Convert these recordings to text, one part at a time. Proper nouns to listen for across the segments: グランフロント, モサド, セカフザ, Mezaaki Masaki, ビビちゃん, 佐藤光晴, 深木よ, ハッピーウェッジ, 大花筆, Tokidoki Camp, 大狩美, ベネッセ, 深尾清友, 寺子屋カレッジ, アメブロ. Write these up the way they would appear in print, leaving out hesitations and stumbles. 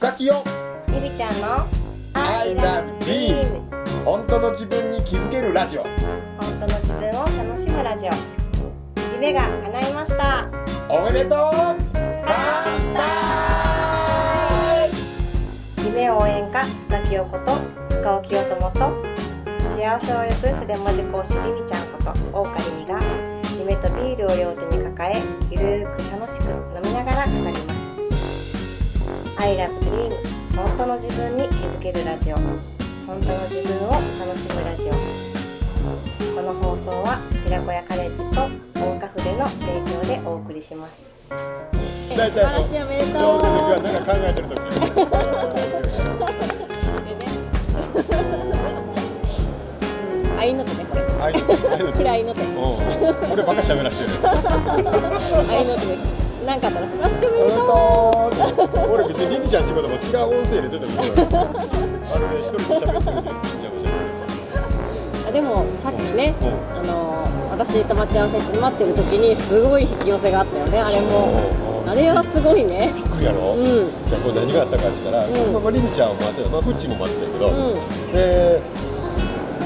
深木よビビちゃんの I love dream、 本当の自分に気づけるラジオ、本当の自分を楽しむラジオ。夢が叶いました、おめでとう、乾杯。夢応援家深木よこと深尾清友と、幸せを呼ぶ筆文字講師ビビちゃんこと大狩美が、夢とビールを両手に抱え、ゆるく楽しく飲みながら語ります。I love dream、 本当の自分に気づけるラジオ、本当の自分を楽しむラジオ。この放送は寺子屋カレッジと大花筆の提供でお送りします。素晴らしい、おめでとう。なんか考えてる時愛の手ね、これ嫌いの手、こればっかしゃべらしてる愛の手です。なんかあったら素晴らしい、おめでとう。俺別にリミちゃんってことも違う音声で出てくるあれね、一人で喋ってるね、でもさっきね、私と待ち合わせして待ってる時にすごい引き寄せがあったよね。あれもあれはすごいね、びっくりやろ、じゃあこれ何があったかって言ったら、リミちゃんを待ってる、フッチも待ってるけど、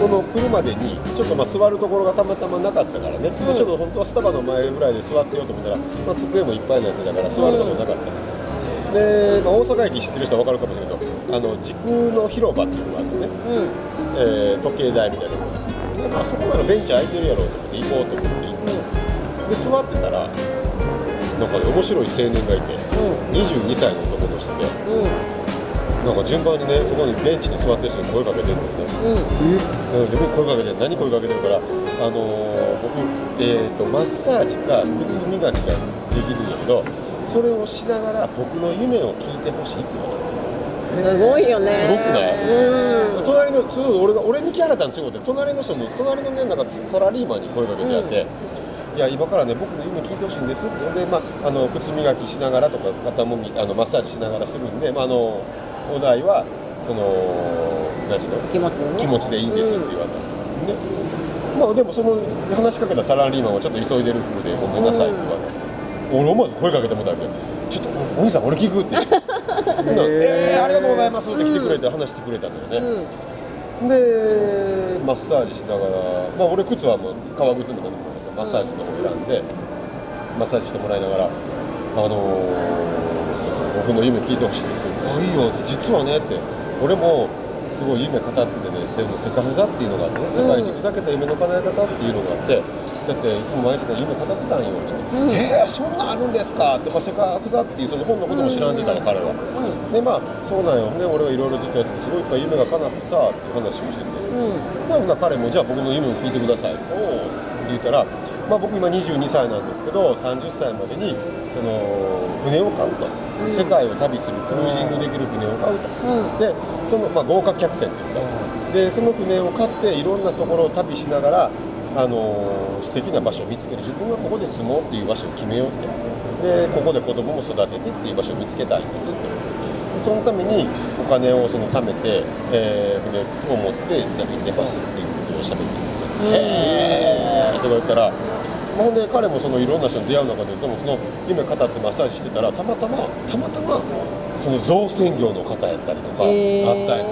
この来るまでにちょっと座るところがたまたまなかったからね、ちょっと本当はスタバの前ぐらいで座ってようと思ったら、机もいっぱいになってたから座るところなかった、で、大阪駅知ってる人は分かるかもしれないけど、時空の広場っていうのがあってね、時計台みたいなので、そこまでベンチ空いてるやろうと思って行こうと思って行った、で座ってたらなんか、面白い青年がいて、22歳の男の人で、なんか順番にね、そこにベンチに座ってる人に声かけてるので、自分に声かけてる、何声かけてるから、僕、マッサージか靴磨きができるんだけど、それをしながら僕の夢を聞いてほしいって言われた。すごいよね。すごくない？隣の、俺に来はれたんちゅうことで、隣の人も、隣のね、なんかサラリーマンに声かけてやって、いや今からね、僕の夢聞いてほしいんですって、で、靴磨きしながらとか、肩もみ、マッサージしながらするんで、お題はその気持ちでいいんですって言われた、でもその話しかけたサラリーマンはちょっと急いでる風でごめんなさいって言われて、俺思わず声かけてもらったけど、ちょっとお兄さん俺聞くってありがとうございますって来てくれて話してくれたんだよね、でマッサージしながら、俺靴はもう革靴みたいなものですよ、マッサージの方を選んで、マッサージしてもらいながら僕の夢聞いてほしいんですよ。あ、いいよ、実はねって、俺もすごい夢語っててね、セカフザっていうのがあって、世界一ふざけた夢の叶え方っていうのがあって、だっていつも毎日夢語ってたんよって、そんなんあるんですかって、セカフザっていうその本のことも知らんでたの、彼は。で、そうなんよね、俺はいろいろずっとやってて、すごいいっぱい夢が叶ってさっていう話をしてて、彼もじゃあ僕の夢を聞いてくださいって言ったら、僕今22歳なんですけど、30歳までにその船を買うと、世界を旅するクルージングできる船を買うと、でその豪華客船というか、でその船を買っていろんなところを旅しながら、素敵な場所を見つける、自分はここで住もうっていう場所を決めようって、でここで子供も育ててっていう場所を見つけたいんですって、そのためにお金を貯めて、船を持って旅に出ますっていうことをしゃべってくれて、とか言ったら、ほんで彼もそのいろんな人に出会う中で、でもその夢語ってマッサージしてたら、たまたまその造船業の方やったりとかあったり、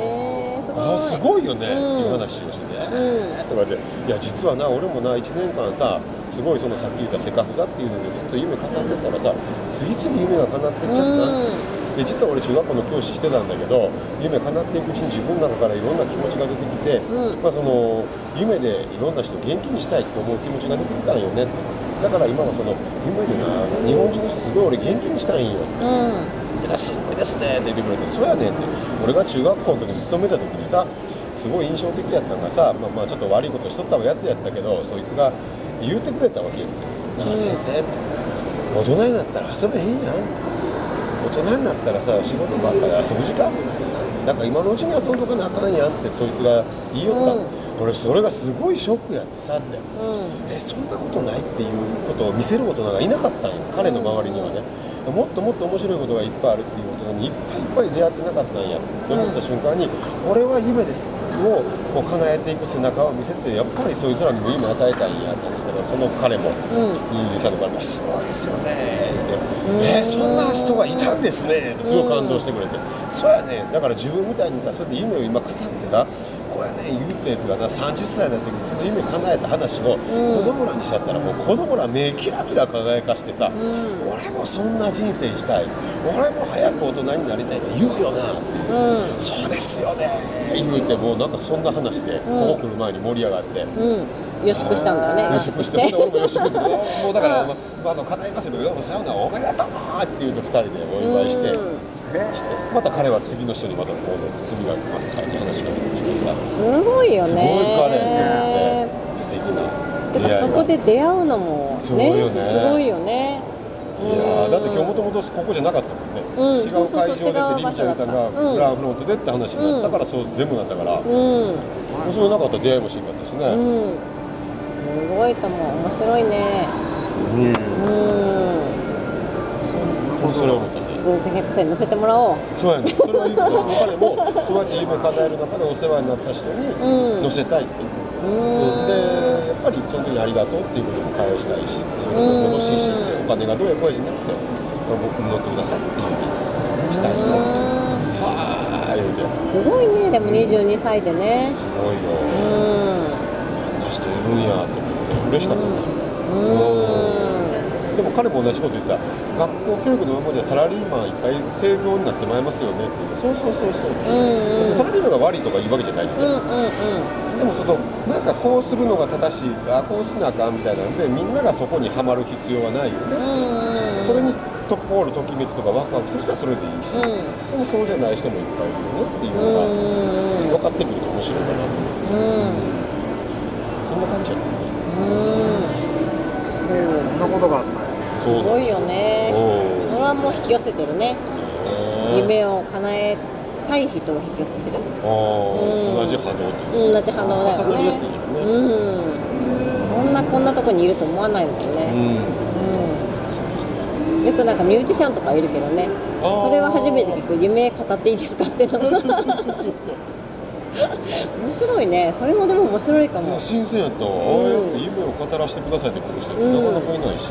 すごいよねっていう話をしてね、とか言って、いや実はな、俺もな1年間さ、すごいそのさっき言ったセカフザっていうのでずっと夢語ってたらさ、次々夢が叶ってっちゃった。で実は俺中学校の教師してたんだけど、夢叶っていくうちに自分の中からいろんな気持ちが出てきて、その夢でいろんな人を元気にしたいと思う気持ちが出てきたんよねって、だから今はその夢でな、日本人の人すごい俺元気にしたいんよって、いやすごいですねって言ってくれて、そうやねんって、俺が中学校の時に勤めた時にさ、すごい印象的やったのがさ、ちょっと悪いことしとったやつやったけど、そいつが言うてくれたわけよって、なあ先生って、大人になったら遊べへんやん、大人になったらさ、仕事ばっかり遊ぶ時間もないやん、だから今のうちに遊んどかなあかんやんってそいつが言いよった、俺それがすごいショックやってさって、そんなことないっていうことを見せることなんかいなかったんよ、彼の周りにはね、もっともっと面白いことがいっぱいあるっていうことにいっぱい出会ってなかったんやと思った瞬間に、俺は夢ですをこう叶えていく背中を見せて、やっぱりそういう空に夢を与えたんやって話したら、その彼も22歳の彼もすごいですよねって、そんな人がいたんですねってすごい感動してくれて、そうやね、だから自分みたいにさ、そうやって夢を今語ってな、こうやね言うってやつがな、30歳になってくるその夢叶えた話を子供らにしちゃったら、もう子供ら目キラキラ輝かしてさ、俺もそんな人生したい、俺も早く大人になりたいって言うよな、そうですよね言うて、もうなんかそんな話でここ来る前に盛り上がって、予測したんだよね。予測して、俺も予測して、もうだから、語りますけど、サウナおめでとうって言うと2人でお祝いして、また彼は次の人にまたこう靴磨きマッサージ話がしています。すごいよね。すごい彼ね、素敵な。だからそこで出会うのもね、すごいよね。すごいよね。いやだって今日もともとここじゃなかったもんね、違う会場でりんちゃんがグランフロントでって話になったから、そう全部なったから、そうなかったら出会いもしなかったしね、すごいと思う、面白いね、本当にそれを思ったね、500歳乗せてもらおう、そうやね、それはいいこと、その彼もそうやって夢叶える中でお世話になった人に乗せたいっていう、でやっぱりその時ありがとうっていうことも返したいし、戻しし、お金がどうやこうやじゃなくて僕に乗ってくださいっていうふうにしたいなってはー言うて、すごいね、でも22歳でね、すごいよ、みんなしてるんやと思って嬉しかったね、でも彼も同じこと言った、学校教育のままじゃサラリーマンいっぱい製造になってまいりますよねっていう、そうそうそうそう、サラリーマンが悪いとか言うわけじゃないんで、でもそのなんかこうするのが正しいか、こうしなあかんみたいなので、みんながそこにはまる必要はないよね、それにトップホールときめくとかワクワクする人はそれでいいし、でもそうじゃない人もいっぱいいるよねっていうのが分かってくると面白いかなと思うんですよ、そんな感じやったね、そんなことがあったね、すごいよね、それはもう引き寄せてるね、夢を叶えたい人を引き寄せてる、同じ波動っていう、同じ波動だよね、そんなこんなとこにいると思わないもんね、よくなんかミュージシャンとかいるけどね、それは初めて聞く、夢語っていいですかって面白いね、それもでも面白いかも、新鮮やったわ、ああやって夢を語らせてくださいってことしてるなかなかいないし、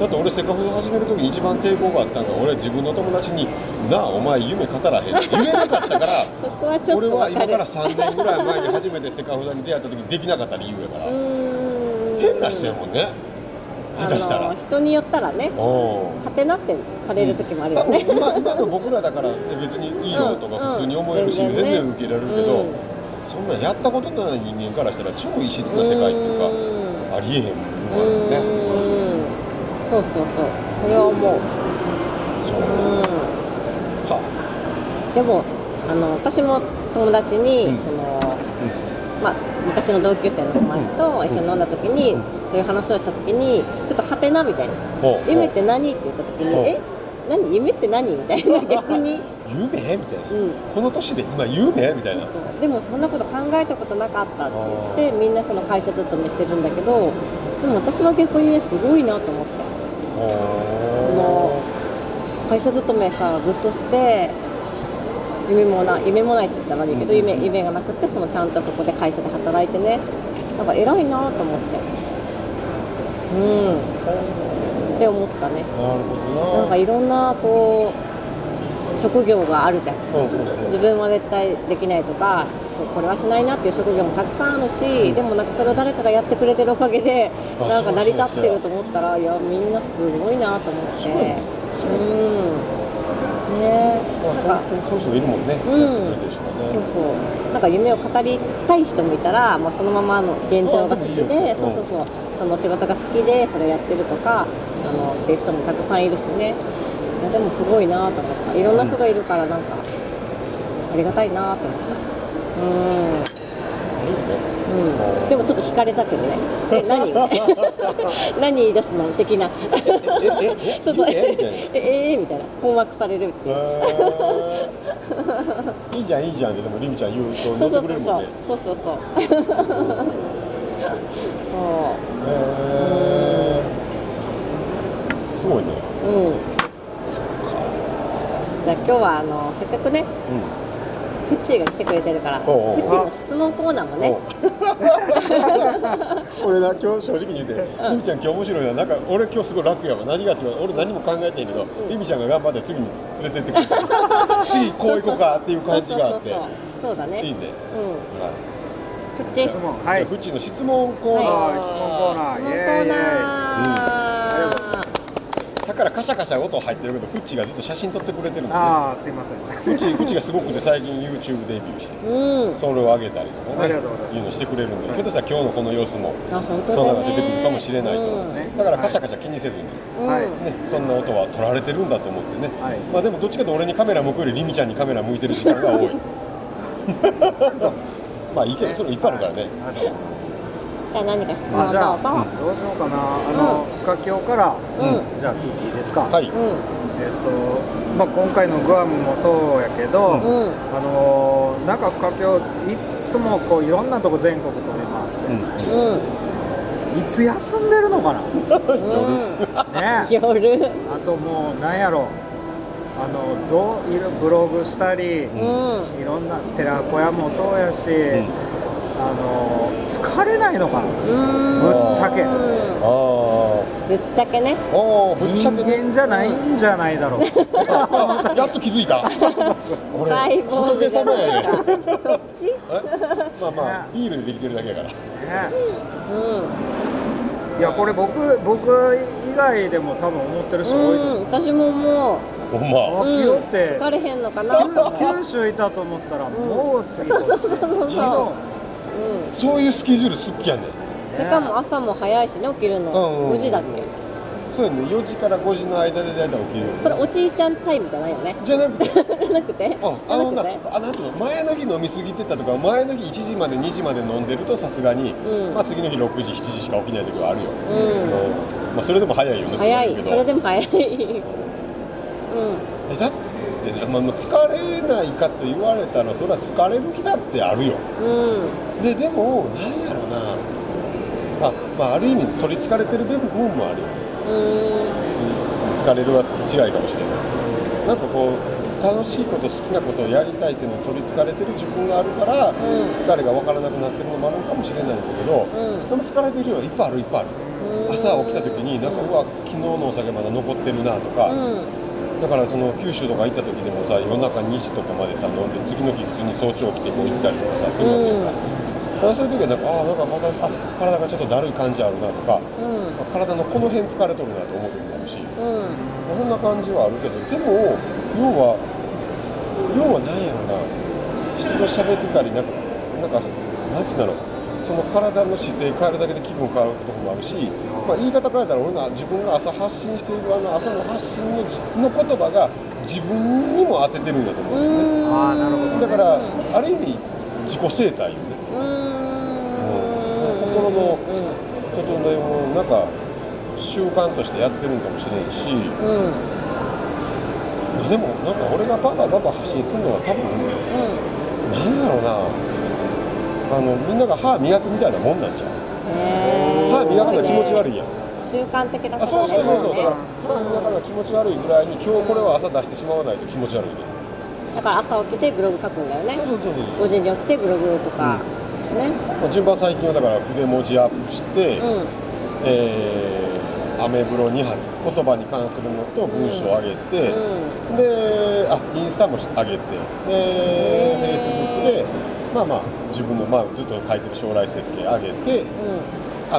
だって俺せっかく始めるときに一番抵抗があったのが、俺自分の友達になあお前夢語らへんって言えなかったからそこはちょっと分かる、俺は今から3年ぐらい前に初めてせかふだに出会ったときにできなかった理由やから、変な人やもんね、人によったらね、はてなってされる時もあるよね、今の僕らだから別にいいよとか普通に思えるし、全然受け入れられるけど、そんなやったことのない人間からしたら超異質な世界っていうか、ありえへんものがあるね、そうそうそう、それは思う、そうね、でも私も友達にその昔の同級生の友達と一緒に飲んだ時に、そういう話をした時にちょっとハテナみたいな、夢って何って言った時に、何夢って何みたいな、逆に夢みたいな、この年で今夢みたいな、そうそう、でもそんなこと考えたことなかったって言って、みんなその会社勤めしてるんだけど、でも私は逆にすごいなと思って、その会社勤めさずっとして、夢もないって言ったら悪いけど、夢がなくて、そのちゃんとそこで会社で働いてね、なんか偉いなと思って、って思ったね。なるほどな。なんかいろんなこう職業があるじゃん。自分は絶対できないとか、そうこれはしないなっていう職業もたくさんあるし、でもなんかそれを誰かがやってくれてるおかげでなんか成り立ってると思ったら、いやみんなすごいなと思って。そういう人いるもんね、なんか夢を語りたい人もいたら、そのままの現状が好きで、その仕事が好きでそれをやってるとかっていう人もたくさんいるしね、でもすごいなと思った、いろんな人がいるからなんかありがたいなと思った、でもちょっと惹かれたけどね、何言い出すの的な、みたいな、困惑されるっていう、いいじゃんいいじゃんって、でもりみちゃん言うと乗ってくれるもんね、すごいね、じゃあ今日はせっかくね、フッチーが来てくれてるから、おうおう、フッチーの質問コーナーもね俺な、今日正直に言うて、リミちゃん今日面白いな、なんか俺今日すごい楽やわ、何が違う、俺何も考えてんけど、リミちゃんが頑張って次に連れてってくれて次こう行こうかっていう感じがあって、そうだね、いいね、うん、はい、フッチー、はい、フッチーの質問コーナー、さっきからカシャカシャ音入ってるけど、フッチーがずっと写真撮ってくれてるんですよ。あ、すいません。フッチーがすごくて、最近 YouTube デビューして、それを上げたりとかね、いうのしてくれるんで、けどさ、今日のこの様子も、そんなのが出てくるかもしれないと、だからカシャカシャ気にせずに、そんな音は撮られてるんだと思ってね、まあでもどっちかというと俺にカメラ向くよりリミちゃんにカメラ向いてる時間が多い。まあいいけど、それいっぱいあるからね。じゃあ何か質問どうぞ。どうしようかな。深京から、じゃあ聞いていいですか。はい。まあ今回のグアムもそうやけど、なんか深京いつもこういろんなとこ全国飛び回って、いつ休んでるのかな。夜。あともうなんやろう。どういろブログしたり、いろんな寺子屋もそうやし、疲れないのかな、ぶっちゃけ、ぶっちゃけね、人間じゃないんじゃないだろう。やっと気づいた。俺仏様やね。そっち？まあまあビールでできてるだけやから。ね。いやこれ僕以外でも多分思ってる人多い。私ももう。疲れへんのかな。九州いたと思ったらもう次のそういうスケジュール好きやね。しかも朝も早いしね、起きるの5時だっけ。そうやね、4時から5時の間でだいたい起きる。それおじいちゃんタイムじゃないよね。じゃなくてなんていうの、前の日飲みすぎてたとか、前の日1時まで2時まで飲んでるとさすがに次の日6時7時しか起きない時はあるよね。それでも早いよね。早い、それでも早い。だってね、疲れないかと言われたらそれは疲れる日だってあるよ、でもなんやろうな、ある意味取りつかれてる部分もあるよ、疲れるは違いかもしれない。なんかこう楽しいこと、好きなことをやりたいっていうのを取りつかれてる自分があるから、疲れが分からなくなってるのもあるかもしれないんだけど、でも疲れてるよ、いっぱいあるいっぱいある。朝起きた時になんか昨日のお酒まだ残ってるなとか、だからその九州とか行った時でもさ、夜中2時とかまでさ飲んで、次の日普通に早朝起きてこう行ったりとかさするわけだから、そういう時はなんか体がちょっとだるい感じあるなとか、体のこの辺疲れとるなと思う時もあるし、そんな感じはあるけど、でも要は何やろな、人と喋ってたりなんか何て言うんだろう、その体の姿勢変えるだけで気分変わることもあるし、言い方変えたら俺の自分が朝発信している朝の発信の言葉が自分にも当ててるんだと思うんだよね。だからある意味自己生態よね。心の整えもなんか習慣としてやってるんかもしれないし、でもなんか俺がババ発信するのは多分なんだろうな。みんなが歯磨くみたいなもんなんちゃう。歯磨かな気持ち悪いやん。習慣的なことですね。そう、だから歯磨かな気持ち悪いぐらいに今日これは朝出してしまわないと気持ち悪いです。だから朝起きてブログ書くんだよね。5時に起きてブログとかね。順番最近はだから筆文字アップしてアメブロ2発、言葉に関するのと文章を上げて、でインスタも上げて、で Facebook で自分の、ずっと書いてる将来設計上げて、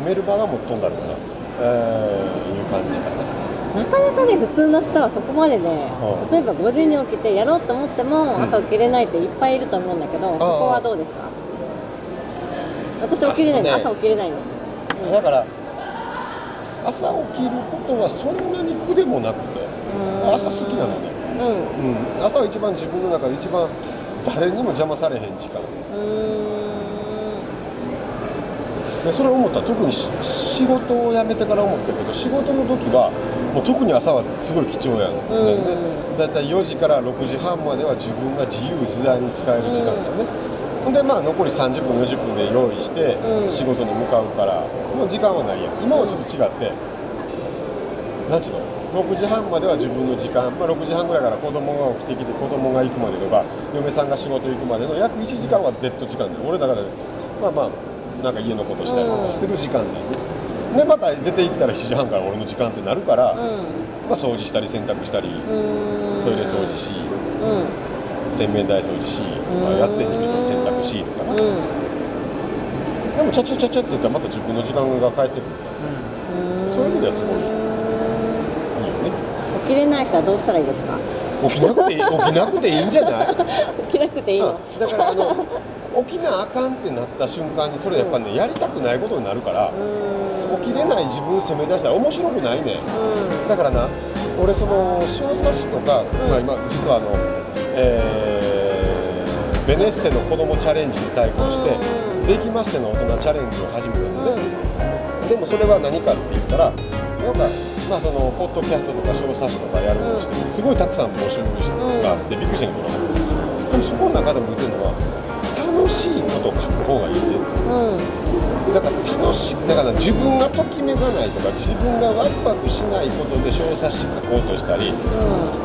メルマガも飛んだのかな、いう感じかな。なかなかね、普通の人はそこまでね、例えば5時に起きてやろうと思っても朝起きれないっていっぱいいると思うんだけど、そこはどうですか？私起きれないの、朝起きれないの。だから朝起きることはそんなに苦でもなくて、朝好きなのね。朝は一番自分の中で一番誰にも邪魔されへん時間。それを思ったら、特に仕事を辞めてから思ったけど、仕事の時はもう特に朝はすごい貴重やん。だいたい4時から6時半までは自分が自由自在に使える時間だね。で残り30分40分で用意して仕事に向かうから、もう時間はないやん。今はちょっと違って、なんちゅうの。6時半までは自分の時間、まあ、6時半ぐらいから子供が起きてきて子供が行くまでとか嫁さんが仕事行くまでの約1時間はデッド時間で、俺だからまあまあなんか家のことしたりとかしてる時間で、でまた出て行ったら7時半から俺の時間ってなるから、まあ、掃除したり洗濯したりトイレ掃除し、洗面台掃除し、まあ、やってんねんけど洗濯しとかな、でもちゃって言ったらまた自分の時間が返ってくるからさ、そういう意味ではすごいいいよね。起きれない人はどうしたらいいですか？起きなくていいんじゃない？起きなくていいよ。だから起きなあかんってなった瞬間にそれやっぱね、やりたくないことになるから、起きれない自分を責め出したら面白くないね、だからな、俺その小冊子とか、まあ、今実はベネッセの子供チャレンジに対抗して、できましての大人チャレンジを始めるので、でもそれは何かって言ったら、なんかまあそのポッドキャストとか小冊子とかやるのをして、すごいたくさん募集してがあってびっくりしてるから、でもそこの中でも言ってるのは楽しいことを書く方がいいね、だから楽しい、だから自分がときめかないとか自分がワクワクしないことで小冊子書こうとしたり、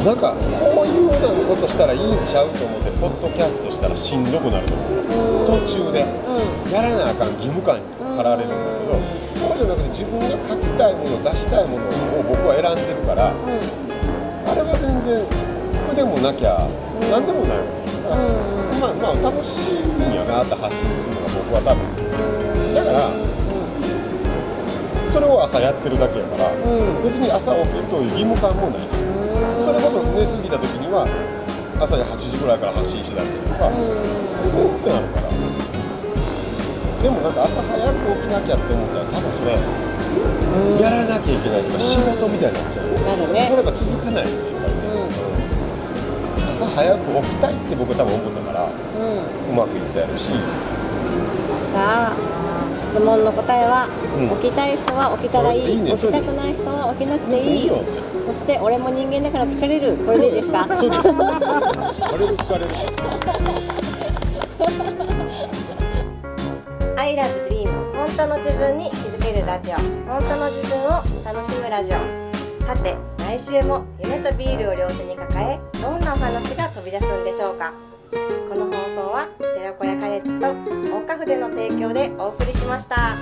なんかこういうようなことしたらいいんちゃうと思ってポッドキャストしたらしんどくなると思う、途中でやらなあかん義務感に駆られるんだけど、そうじゃなくて自分が書きたいもの出したいものを僕は選んでるから、あれは全然苦でもなきゃ何でもないわけだから、まあ楽しいんやなって発信するのが僕は多分だから、それを朝やってるだけやから、別に朝起きるという義務感もない、それこそ寝過ぎた時には朝8時ぐらいから発信しだしたりとか、そういうことなのから、でもなんか朝早く起きなきゃって思ったら多分それ、やらなきゃいけないとか仕事みたいになっちゃう、それが続かないっていうかね、朝早く起きたいって僕は多分思ったから、うまくいったやろし。じゃあ質問の答えは、起きたい人は起きたらいい、起きたくない人は起きなくていい、そして俺も人間だから疲れる、これでいいですか？そうです。俺も疲れる。I love dream、 本当の自分に気づけるラジオ、本当の自分を楽しむラジオ。さて来週も夢とビールを両手に抱え、どんなお話が飛び出すんでしょうか？この放送は寺子屋カレッジと大花筆の提供でお送りしました。